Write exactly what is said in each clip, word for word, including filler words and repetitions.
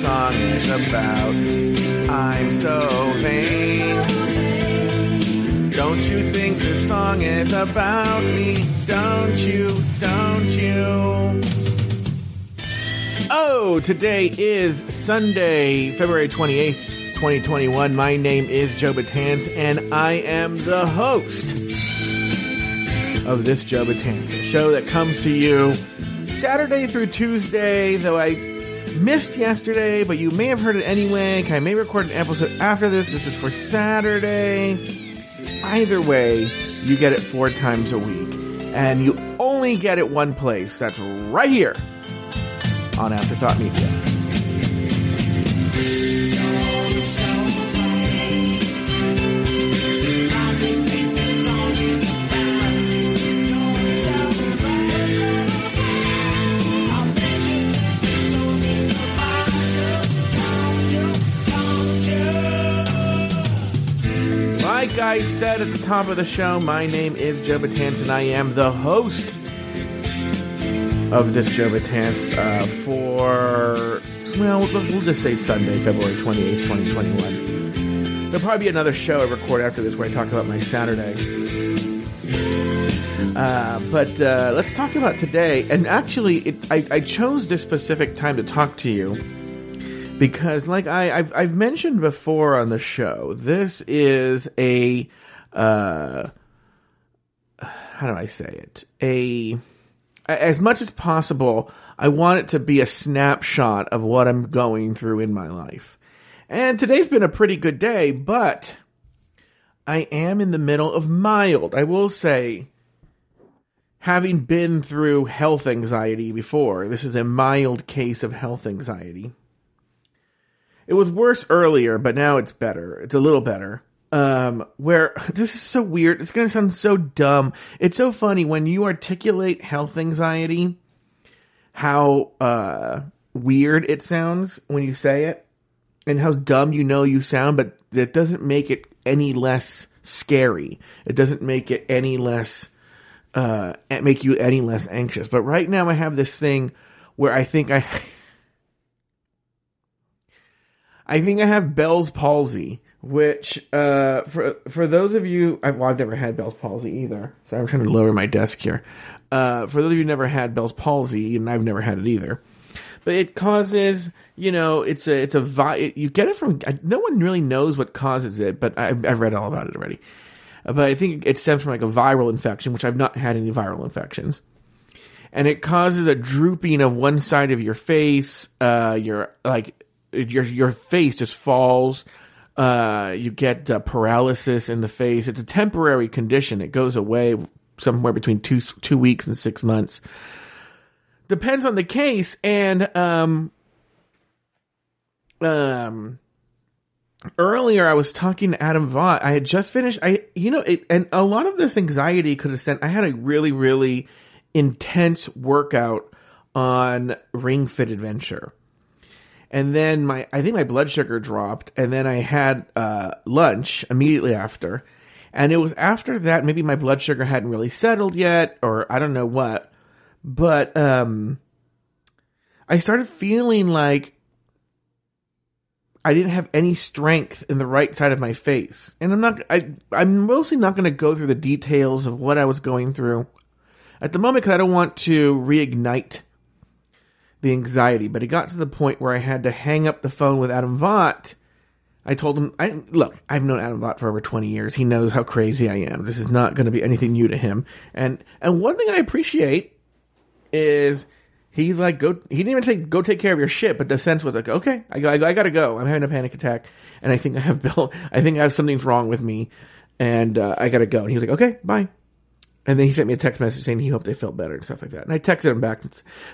this song is about. I'm so vain. Don't you think this song is about me? Don't you? Don't you? Oh, today is Sunday, February twenty-eighth, twenty twenty-one. My name is Joe Betance, and I am the host of this Joe Betance, a show that comes to you Saturday through Tuesday, though I missed yesterday, but you may have heard it anyway. I may record an episode after this. This is for Saturday. Either way, you get it four times a week, and you only get it one place. That's right here on Afterthought Media. Like I said at the top of the show, my name is Joe Betance, and I am the host of this Joe Betance uh, for, well, we'll just say Sunday, February twenty-eighth, twenty twenty-one. There'll probably be another show I record after this where I talk about my Saturday. Uh, but uh, let's talk about today. And actually, it, I, I chose this specific time to talk to you because, like I, I've, I've mentioned before on the show, this is a, uh, how do I say it? A, as much as possible, I want it to be a snapshot of what I'm going through in my life. And today's been a pretty good day, but I am in the middle of mild. I will say, having been through health anxiety before, this is a mild case of health anxiety. It was worse earlier, but now it's better. It's a little better. Um, where this is so weird. It's going to sound so dumb. It's so funny when you articulate health anxiety, how uh, weird it sounds when you say it and how dumb you know you sound, but that doesn't make it any less scary. It doesn't make it any less, uh, make you any less anxious. But right now I have this thing where I think I... I think I have Bell's palsy, which, uh, for, for those of you, I've, well, I've never had Bell's palsy either. So I'm trying to lower my desk here. Uh, for those of you who never had Bell's palsy, and I've never had it either, but it causes, you know, it's a, it's a, vi- you get it from, I, no one really knows what causes it, but I, I've read all about it already. Uh, but I think it stems from like a viral infection, which I've not had any viral infections. And it causes a drooping of one side of your face, uh, your, like, Your your face just falls. Uh, you get uh, paralysis in the face. It's a temporary condition. It goes away somewhere between two two weeks and six months. Depends on the case. And um, um, earlier I was talking to Adam Vaught. I had just finished. I you know, it, and a lot of this anxiety could have sent. I had a really really intense workout on Ring Fit Adventure. And then my, I think my blood sugar dropped, and then I had, uh, lunch immediately after. And it was after that, maybe my blood sugar hadn't really settled yet, or I don't know what. But, um, I started feeling like I didn't have any strength in the right side of my face. And I'm not, I, I'm mostly not going to go through the details of what I was going through at the moment, because I don't want to reignite the anxiety, but it got to the point where I had to hang up the phone with Adam Vaught. I told him, I, look, I've known Adam Vaught for over twenty years. He knows how crazy I am. This is not going to be anything new to him. And, and one thing I appreciate is he's like, go, he didn't even say, go take care of your shit. But the sense was like, okay, I, I, I got to go. I'm having a panic attack. And I think I have Bill, I think I have something's wrong with me. And, uh, I got to go. And he's like, okay, bye. And then he sent me a text message saying he hoped they felt better and stuff like that. And I texted him back.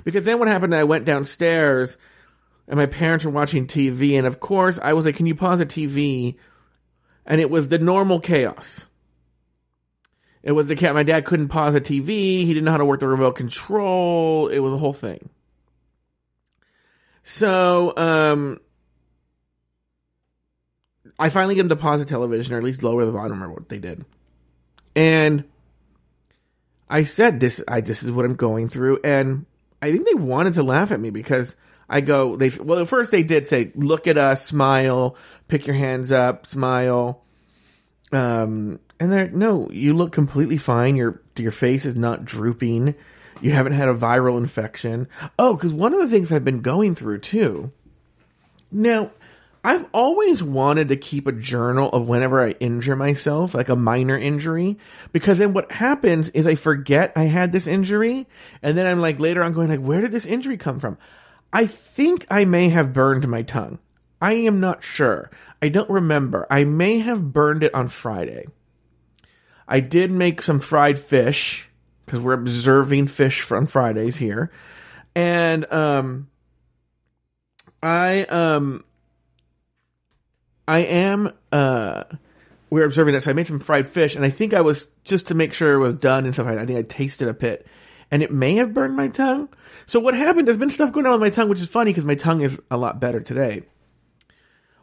Because then what happened, I went downstairs and my parents were watching T V. And of course, I was like, can you pause the T V? And it was the normal chaos. It was the cat. My dad couldn't pause the T V. He didn't know how to work the remote control. It was a whole thing. So, um... I finally get him to pause the television, or at least lower the volume. I don't remember what they did. And I said, this I, this is what I'm going through, and I think they wanted to laugh at me because I go, they, well, at first they did say, look at us, smile, pick your hands up, smile. Um, and they're, no, you look completely fine. Your, your face is not drooping. You haven't had a viral infection. Oh, because one of the things I've been going through too. Now, I've always wanted to keep a journal of whenever I injure myself, like a minor injury, because then what happens is I forget I had this injury, and then I'm like later on going like, where did this injury come from? I think I may have burned my tongue. I am not sure. I don't remember. I may have burned it on Friday. I did make some fried fish, because we're observing fish on Fridays here, and um, I um. I am, uh, we were observing that, so I made some fried fish, and I think I was, just to make sure it was done and stuff, I think I tasted a bit, and it may have burned my tongue. So what happened, there's been stuff going on with my tongue, which is funny, because my tongue is a lot better today.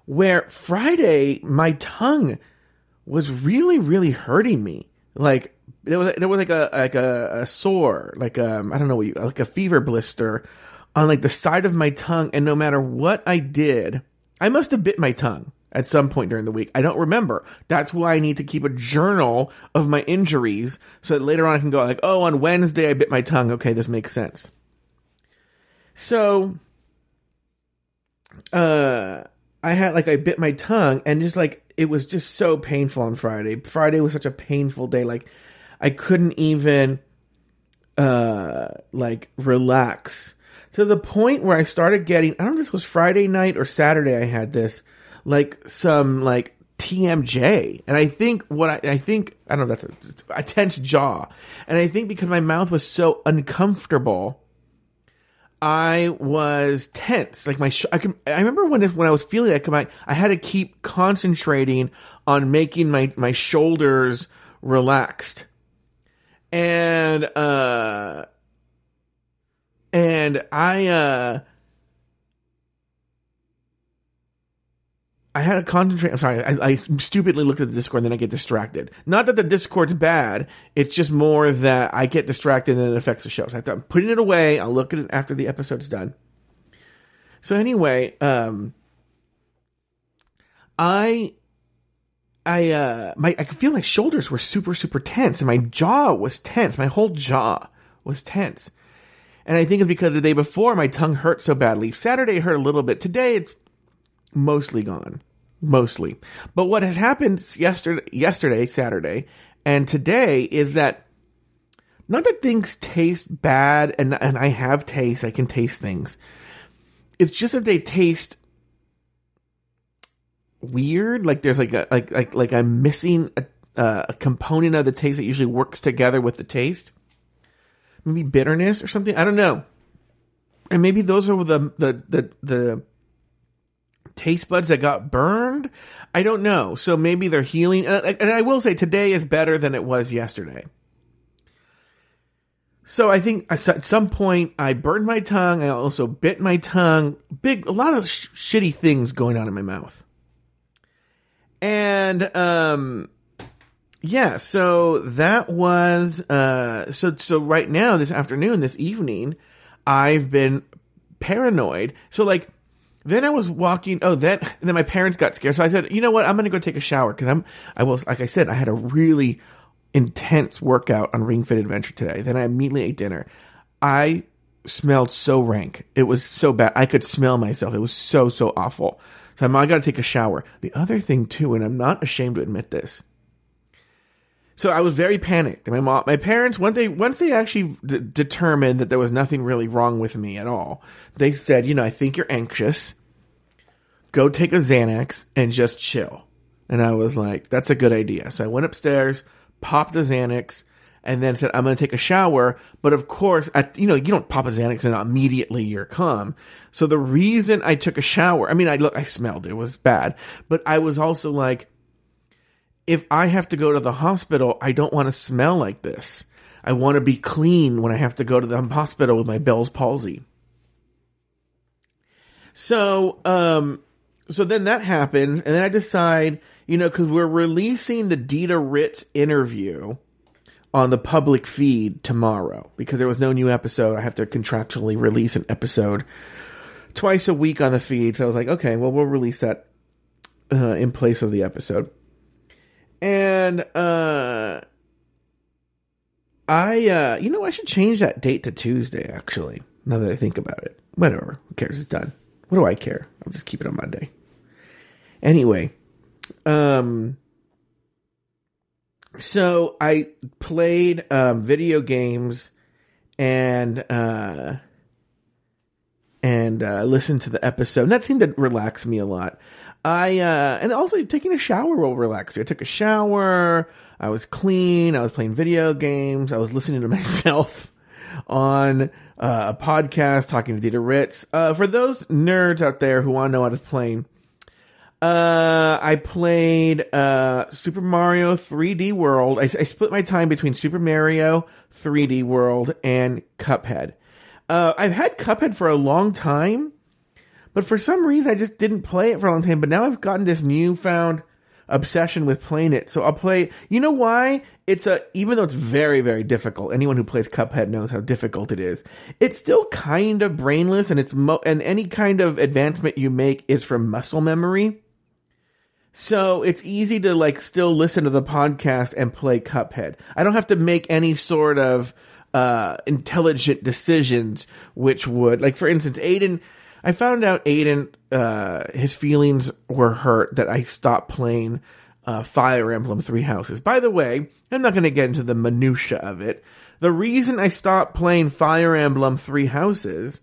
Where Friday, my tongue was really, really hurting me. Like, there was, there was like a, like a, a sore, like um, I don't know what you, like a fever blister on like the side of my tongue, and no matter what I did, I must have bit my tongue at some point during the week. I don't remember. That's why I need to keep a journal of my injuries so that later on I can go like, oh, on Wednesday I bit my tongue. Okay, this makes sense. So, uh, I had like, I bit my tongue and just like, it was just so painful on Friday. Friday was such a painful day. Like I couldn't even, uh, like relax to the point where I started getting, I don't know if this was Friday night or Saturday I had this, like some like T M J, and I think what I, I think I don't know that's a, a tense jaw, and I think because my mouth was so uncomfortable, I was tense. Like my sh- I can I remember when when I was feeling that come out, I had to keep concentrating on making my my shoulders relaxed, and uh, and I uh. I had to concentrate. I'm sorry. I, I stupidly looked at the Discord and then I get distracted. Not that the Discord's bad. It's just more that I get distracted and it affects the show. So I thought I'm putting it away. I'll look at it after the episode's done. So anyway, um, I, I, uh, my, I could feel my shoulders were super, super tense and my jaw was tense. My whole jaw was tense. And I think it's because the day before my tongue hurt so badly. Saturday hurt a little bit. Today it's mostly gone. Mostly. But what has happened yesterday, yesterday, Saturday, and today is that not that things taste bad, and and I have taste, I can taste things. It's just that they taste weird. Like there's like a, like, like, like I'm missing a, uh, a component of the taste that usually works together with the taste. Maybe bitterness or something. I don't know. And maybe those are the, the, the, the, taste buds that got burned. I don't know. So maybe they're healing. And I will say today is better than it was yesterday. So I think at some point I burned my tongue. I also bit my tongue. Big, a lot of sh- shitty things going on in my mouth. And, um, yeah, so that was, uh, so, so right now, this afternoon, this evening, I've been paranoid. So like, Then I was walking, oh, then, and then my parents got scared. So I said, you know what? I'm going to go take a shower. Cause I'm, I was, like I said, I had a really intense workout on Ring Fit Adventure today. Then I immediately ate dinner. I smelled so rank. It was so bad. I could smell myself. It was so, so awful. So I'm, I got to take a shower. The other thing too, and I'm not ashamed to admit this. So I was very panicked. My mom, my parents, once they, once they actually d- determined that there was nothing really wrong with me at all, they said, you know, I think you're anxious. Go take a Xanax and just chill. And I was like, that's a good idea. So I went upstairs, popped a Xanax, and then said, I'm going to take a shower. But of course, I, you know, you don't pop a Xanax and immediately you're calm. So the reason I took a shower, I mean, I look, I smelled, it was bad, but I was also like, if I have to go to the hospital, I don't want to smell like this. I want to be clean when I have to go to the hospital with my Bell's palsy. So, um, so then that happens, and then I decide, you know, because we're releasing the Dita Ritz interview on the public feed tomorrow because there was no new episode. I have to contractually release an episode twice a week on the feed. So I was like, okay, well, we'll release that uh, in place of the episode. And uh, I, uh, you know, I should change that date to Tuesday, actually, now that I think about it. Whatever. Who cares? It's done. What do I care? I'll just keep it on Monday. Anyway, um, so I played um, video games and uh, and uh, listened to the episode. And that seemed to relax me a lot. I uh, and also taking a shower will relax you. I took a shower. I was clean. I was playing video games. I was listening to myself on uh, a podcast, talking to Dita Ritz. Uh, for those nerds out there who want to know what I was playing, Uh, I played, uh, Super Mario three D World. I, I split my time between Super Mario three D World and Cuphead. Uh, I've had Cuphead for a long time, but for some reason I just didn't play it for a long time. But now I've gotten this newfound obsession with playing it. So I'll play, you know why? It's a, even though it's very, very difficult, anyone who plays Cuphead knows how difficult it is. It's still kind of brainless, and it's mo- and any kind of advancement you make is from muscle memory. So it's easy to like still listen to the podcast and play Cuphead. I don't have to make any sort of uh intelligent decisions, which would, like, for instance, Aiden, I found out Aiden, uh his feelings were hurt that I stopped playing uh Fire Emblem Three Houses. By the way, I'm not going to get into the minutia of it. The reason I stopped playing Fire Emblem Three Houses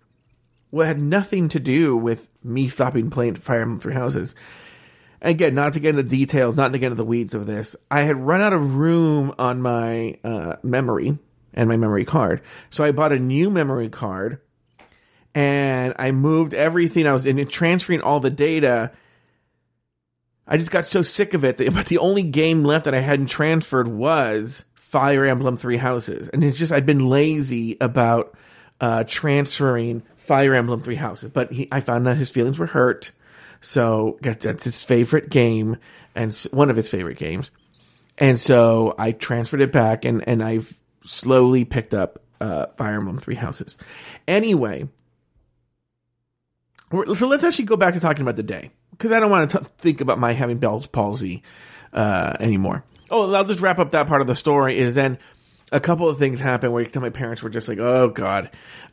well, had nothing to do with me stopping playing Fire Emblem Three Houses. Again, not to get into details, not to get into the weeds of this, I had run out of room on my uh, memory and my memory card. So I bought a new memory card, and I moved everything. I was in transferring all the data. I just got so sick of it that, but the only game left that I hadn't transferred was Fire Emblem Three Houses. And it's just, I'd been lazy about uh, transferring Fire Emblem Three Houses. But he, I found out his feelings were hurt. So that's his favorite game, and one of his favorite games. And so I transferred it back, and, and I've slowly picked up uh, Fire Emblem Three Houses. Anyway, so let's actually go back to talking about the day, because I don't want to t- think about my having Bell's palsy uh, anymore. Oh, I'll just wrap up that part of the story. Is then a couple of things happened where my parents were just like, oh, God.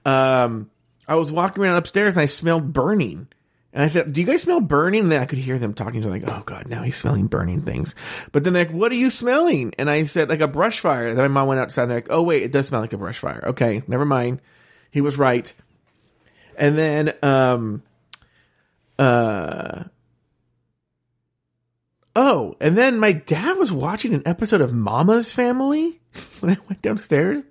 Um, I was walking around upstairs, and I smelled burning. And I said, do you guys smell burning? And then I could hear them talking to them, like, oh, God, now he's smelling burning things. But then they're like, what are you smelling? And I said, like a brush fire. Then my mom went outside and they're like, oh, wait, it does smell like a brush fire. Okay, never mind. He was right. And then um, uh, oh, and then my dad was watching an episode of Mama's Family when I went downstairs.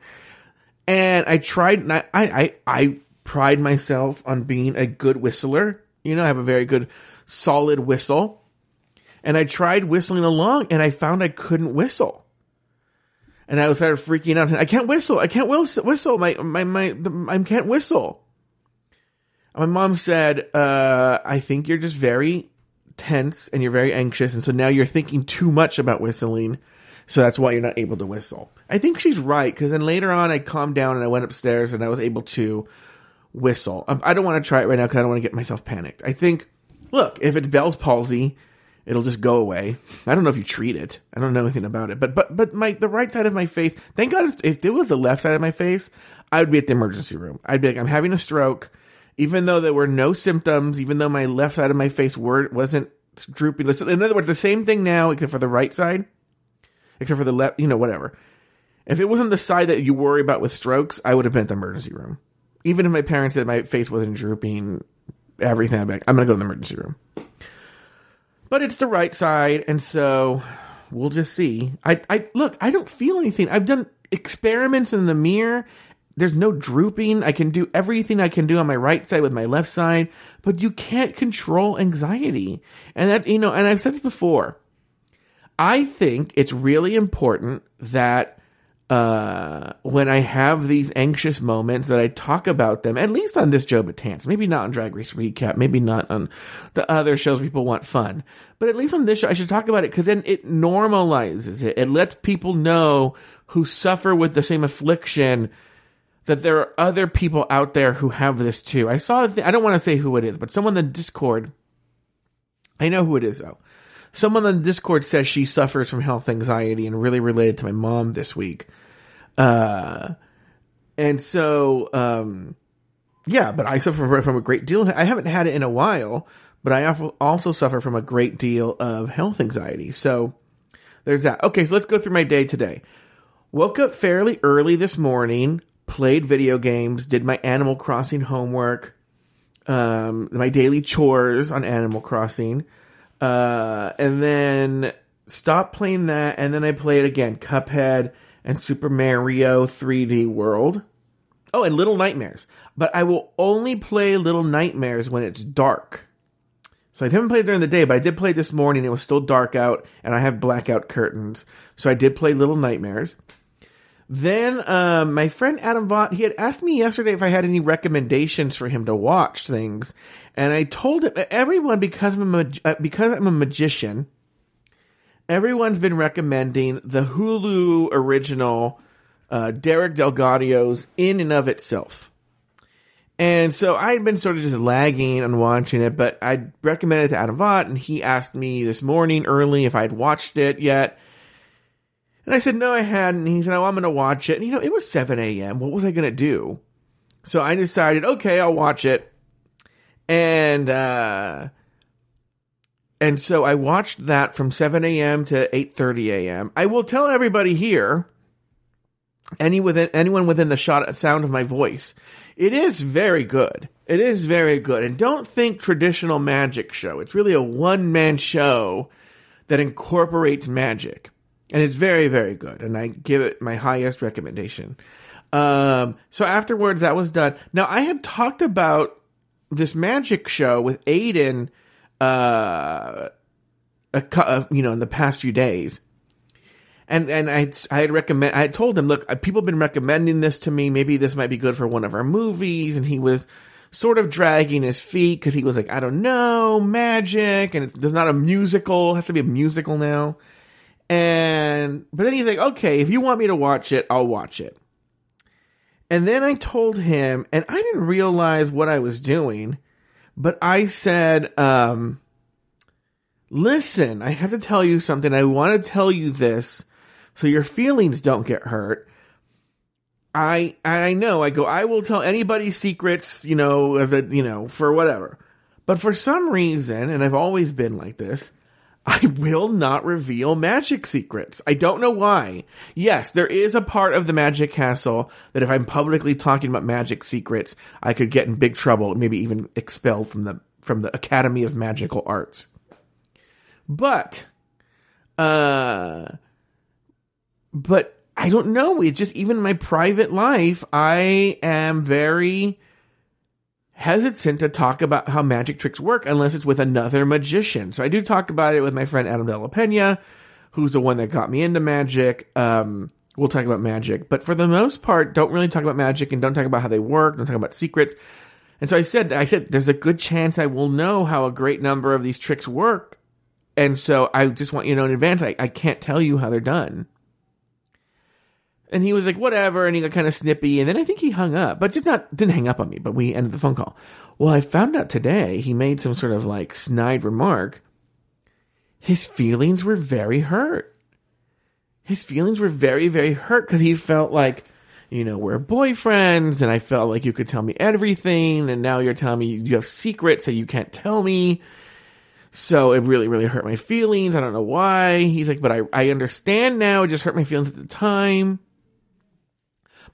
And I tried, and I, I, I pride myself on being a good whistler. You know, I have a very good, solid whistle. And I tried whistling along, and I found I couldn't whistle. And I started freaking out. I can't whistle. I can't whistle. My, my, my, I can't whistle. My mom said, uh, I think you're just very tense, and you're very anxious, and so now you're thinking too much about whistling, so that's why you're not able to whistle. I think she's right, because then later on, I calmed down, and I went upstairs, and I was able to whistle. I don't want to try it right now because I don't want to get myself panicked. I think, look, if it's Bell's palsy, it'll just go away. I don't know if you treat it. I don't know anything about it. But but but my the right side of my face, thank God if, if it was the left side of my face, I would be at the emergency room. I'd be like, I'm having a stroke. Even though there were no symptoms, even though my left side of my face were, wasn't drooping. In other words, the same thing now except for the right side, except for the left, you know, whatever. If it wasn't the side that you worry about with strokes, I would have been at the emergency room. Even if my parents said my face wasn't drooping, everything, I'm like, I'm going to go to the emergency room. But it's the right side, and so we'll just see. I, I look, I don't feel anything. I've done experiments in the mirror. There's no drooping. I can do everything I can do on my right side with my left side. But you can't control anxiety. And that, you know, and I've said this before. I think it's really important that Uh, when I have these anxious moments that I talk about them, at least on this Joe Betance, maybe not on Drag Race Recap, maybe not on the other shows people want fun, but at least on this show, I should talk about it because then it normalizes it. It lets people know who suffer with the same affliction that there are other people out there who have this too. I saw, th- I don't want to say who it is, but someone in the Discord, I know who it is though. Someone on the Discord says she suffers from health anxiety and really related to my mom this week. Uh, and so, um, yeah, but I suffer from a great deal. I haven't had it in a while, but I also suffer from a great deal of health anxiety. So there's that. Okay, so let's go through my day today. Woke up fairly early this morning, played video games, did my Animal Crossing homework, um, my daily chores on Animal Crossing, uh, and then stopped playing that, and then I played again Cuphead and Super Mario three D World. Oh, and Little Nightmares. But I will only play Little Nightmares when it's dark. So I haven't played during the day, but I did play this morning. It was still dark out, and I have blackout curtains. So I did play Little Nightmares. Then uh, my friend Adam Vaught, he had asked me yesterday if I had any recommendations for him to watch things. And I told him, everyone, because I'm a, mag- because I'm a magician, everyone's been recommending the Hulu original uh, Derek DelGaudio's In and of Itself. And so I had been sort of just lagging on watching it, but I recommended it to Adam Vaught, and he asked me this morning early if I had watched it yet. And I said, no, I hadn't. And he said, oh, I'm going to watch it. And, you know, it was seven a.m. What was I going to do? So I decided, okay, I'll watch it. And uh, and so I watched that from seven a.m. to eight thirty a.m. I will tell everybody here, any within, anyone within the shot, sound of my voice, it is very good. It is very good. And don't think traditional magic show. It's really a one-man show that incorporates magic. And it's very, very good. And I give it my highest recommendation. Um, so afterwards, that was done. Now, I had talked about this magic show with Aiden, uh, a, you know, in the past few days. And, and I, I had recommend, I had told him, look, people have been recommending this to me. Maybe this might be good for one of our movies. And he was sort of dragging his feet because he was like, I don't know, magic. And there's not a musical. It has to be a musical now. And, but then he's like, okay, if you want me to watch it, I'll watch it. And then I told him, and I didn't realize what I was doing, but I said, um, listen, I have to tell you something. I want to tell you this, so your feelings don't get hurt. I I know, I go, I will tell anybody's secrets, you know, as a, you know, for whatever. But for some reason, and I've always been like this, I will not reveal magic secrets. I don't know why. Yes, there is a part of the Magic Castle that if I'm publicly talking about magic secrets, I could get in big trouble, maybe even expelled from the from the Academy of Magical Arts. But, uh, but I don't know. It's just even in my private life, I am very hesitant to talk about how magic tricks work unless it's with another magician. So I do talk about it with my friend Adam de la Pena, who's the one that got me into magic. Um, we'll talk about magic, but for the most part, don't really talk about magic and don't talk about how they work. Don't talk about secrets. And so I said, I said, there's a good chance I will know how a great number of these tricks work. And so I just want you to know in advance, I, I can't tell you how they're done. And he was like, whatever. And he got kind of snippy. And then I think he hung up, but just not, didn't hang up on me, but we ended the phone call. Well, I found out today he made some sort of like snide remark. His feelings were very hurt. His feelings were very, very hurt because he felt like, you know, we're boyfriends. And I felt like you could tell me everything. And now you're telling me you have secrets that you can't tell me. So it really, really hurt my feelings. I don't know why. He's like, but I, I understand now. It just hurt my feelings at the time.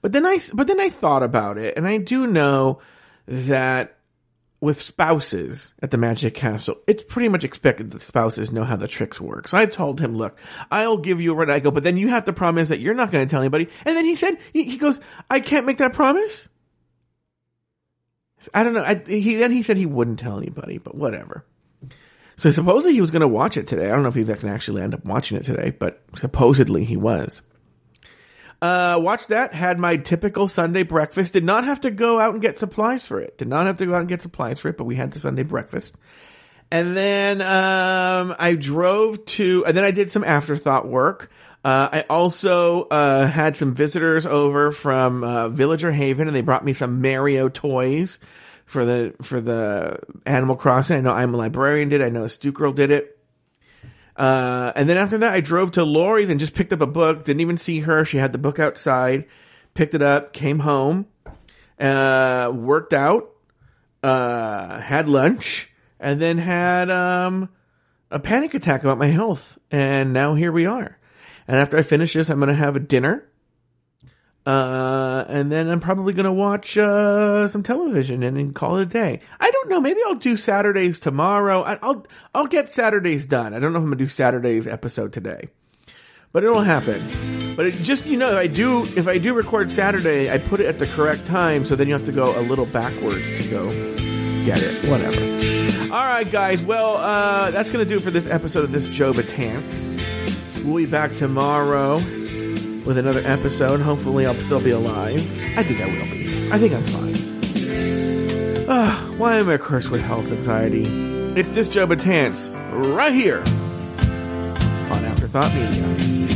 But then I, but then I thought about it, and I do know that with spouses at the Magic Castle, it's pretty much expected that spouses know how the tricks work. So I told him, look, I'll give you a red, I go, but then you have to promise that you're not going to tell anybody. And then he said, he, he goes, I can't make that promise. I don't know. I, he, then he said he wouldn't tell anybody, but whatever. So supposedly he was going to watch it today. I don't know if he can actually end up watching it today, but supposedly he was. Uh, watched that, had my typical Sunday breakfast, did not have to go out and get supplies for it. Did not have to go out and get supplies for it, but we had the Sunday breakfast. And then, um, I drove to, and then I did some afterthought work. Uh, I also uh, had some visitors over from uh, Villager Haven, and they brought me some Mario toys for the for the Animal Crossing. I know I'm a Librarian did. I know a Stu Girl did it. Uh, and then after that, I drove to Lori's and just picked up a book. Didn't even see her. She had the book outside. Picked it up. Came home. Uh, worked out. Uh, had lunch. And then had um, a panic attack about my health. And now here we are. And after I finish this, I'm going to have a dinner. Uh, and then I'm probably going to watch uh, some television and then call it a day. I don't know. Maybe I'll do Saturdays tomorrow. I, I'll I'll get Saturdays done. I don't know if I'm going to do Saturday's episode today, but it'll happen. But it just, you know, I do if I do record Saturday, I put it at the correct time, so then you have to go a little backwards to go get it. Whatever. All right, guys. Well, uh, that's going to do it for this episode of this Joe Betance. We'll be back tomorrow with another episode. Hopefully I'll still be alive. I think I will be. I think I'm fine. Ugh, why am I cursed with health anxiety? It's this Joe Betance right here on Afterthought Media.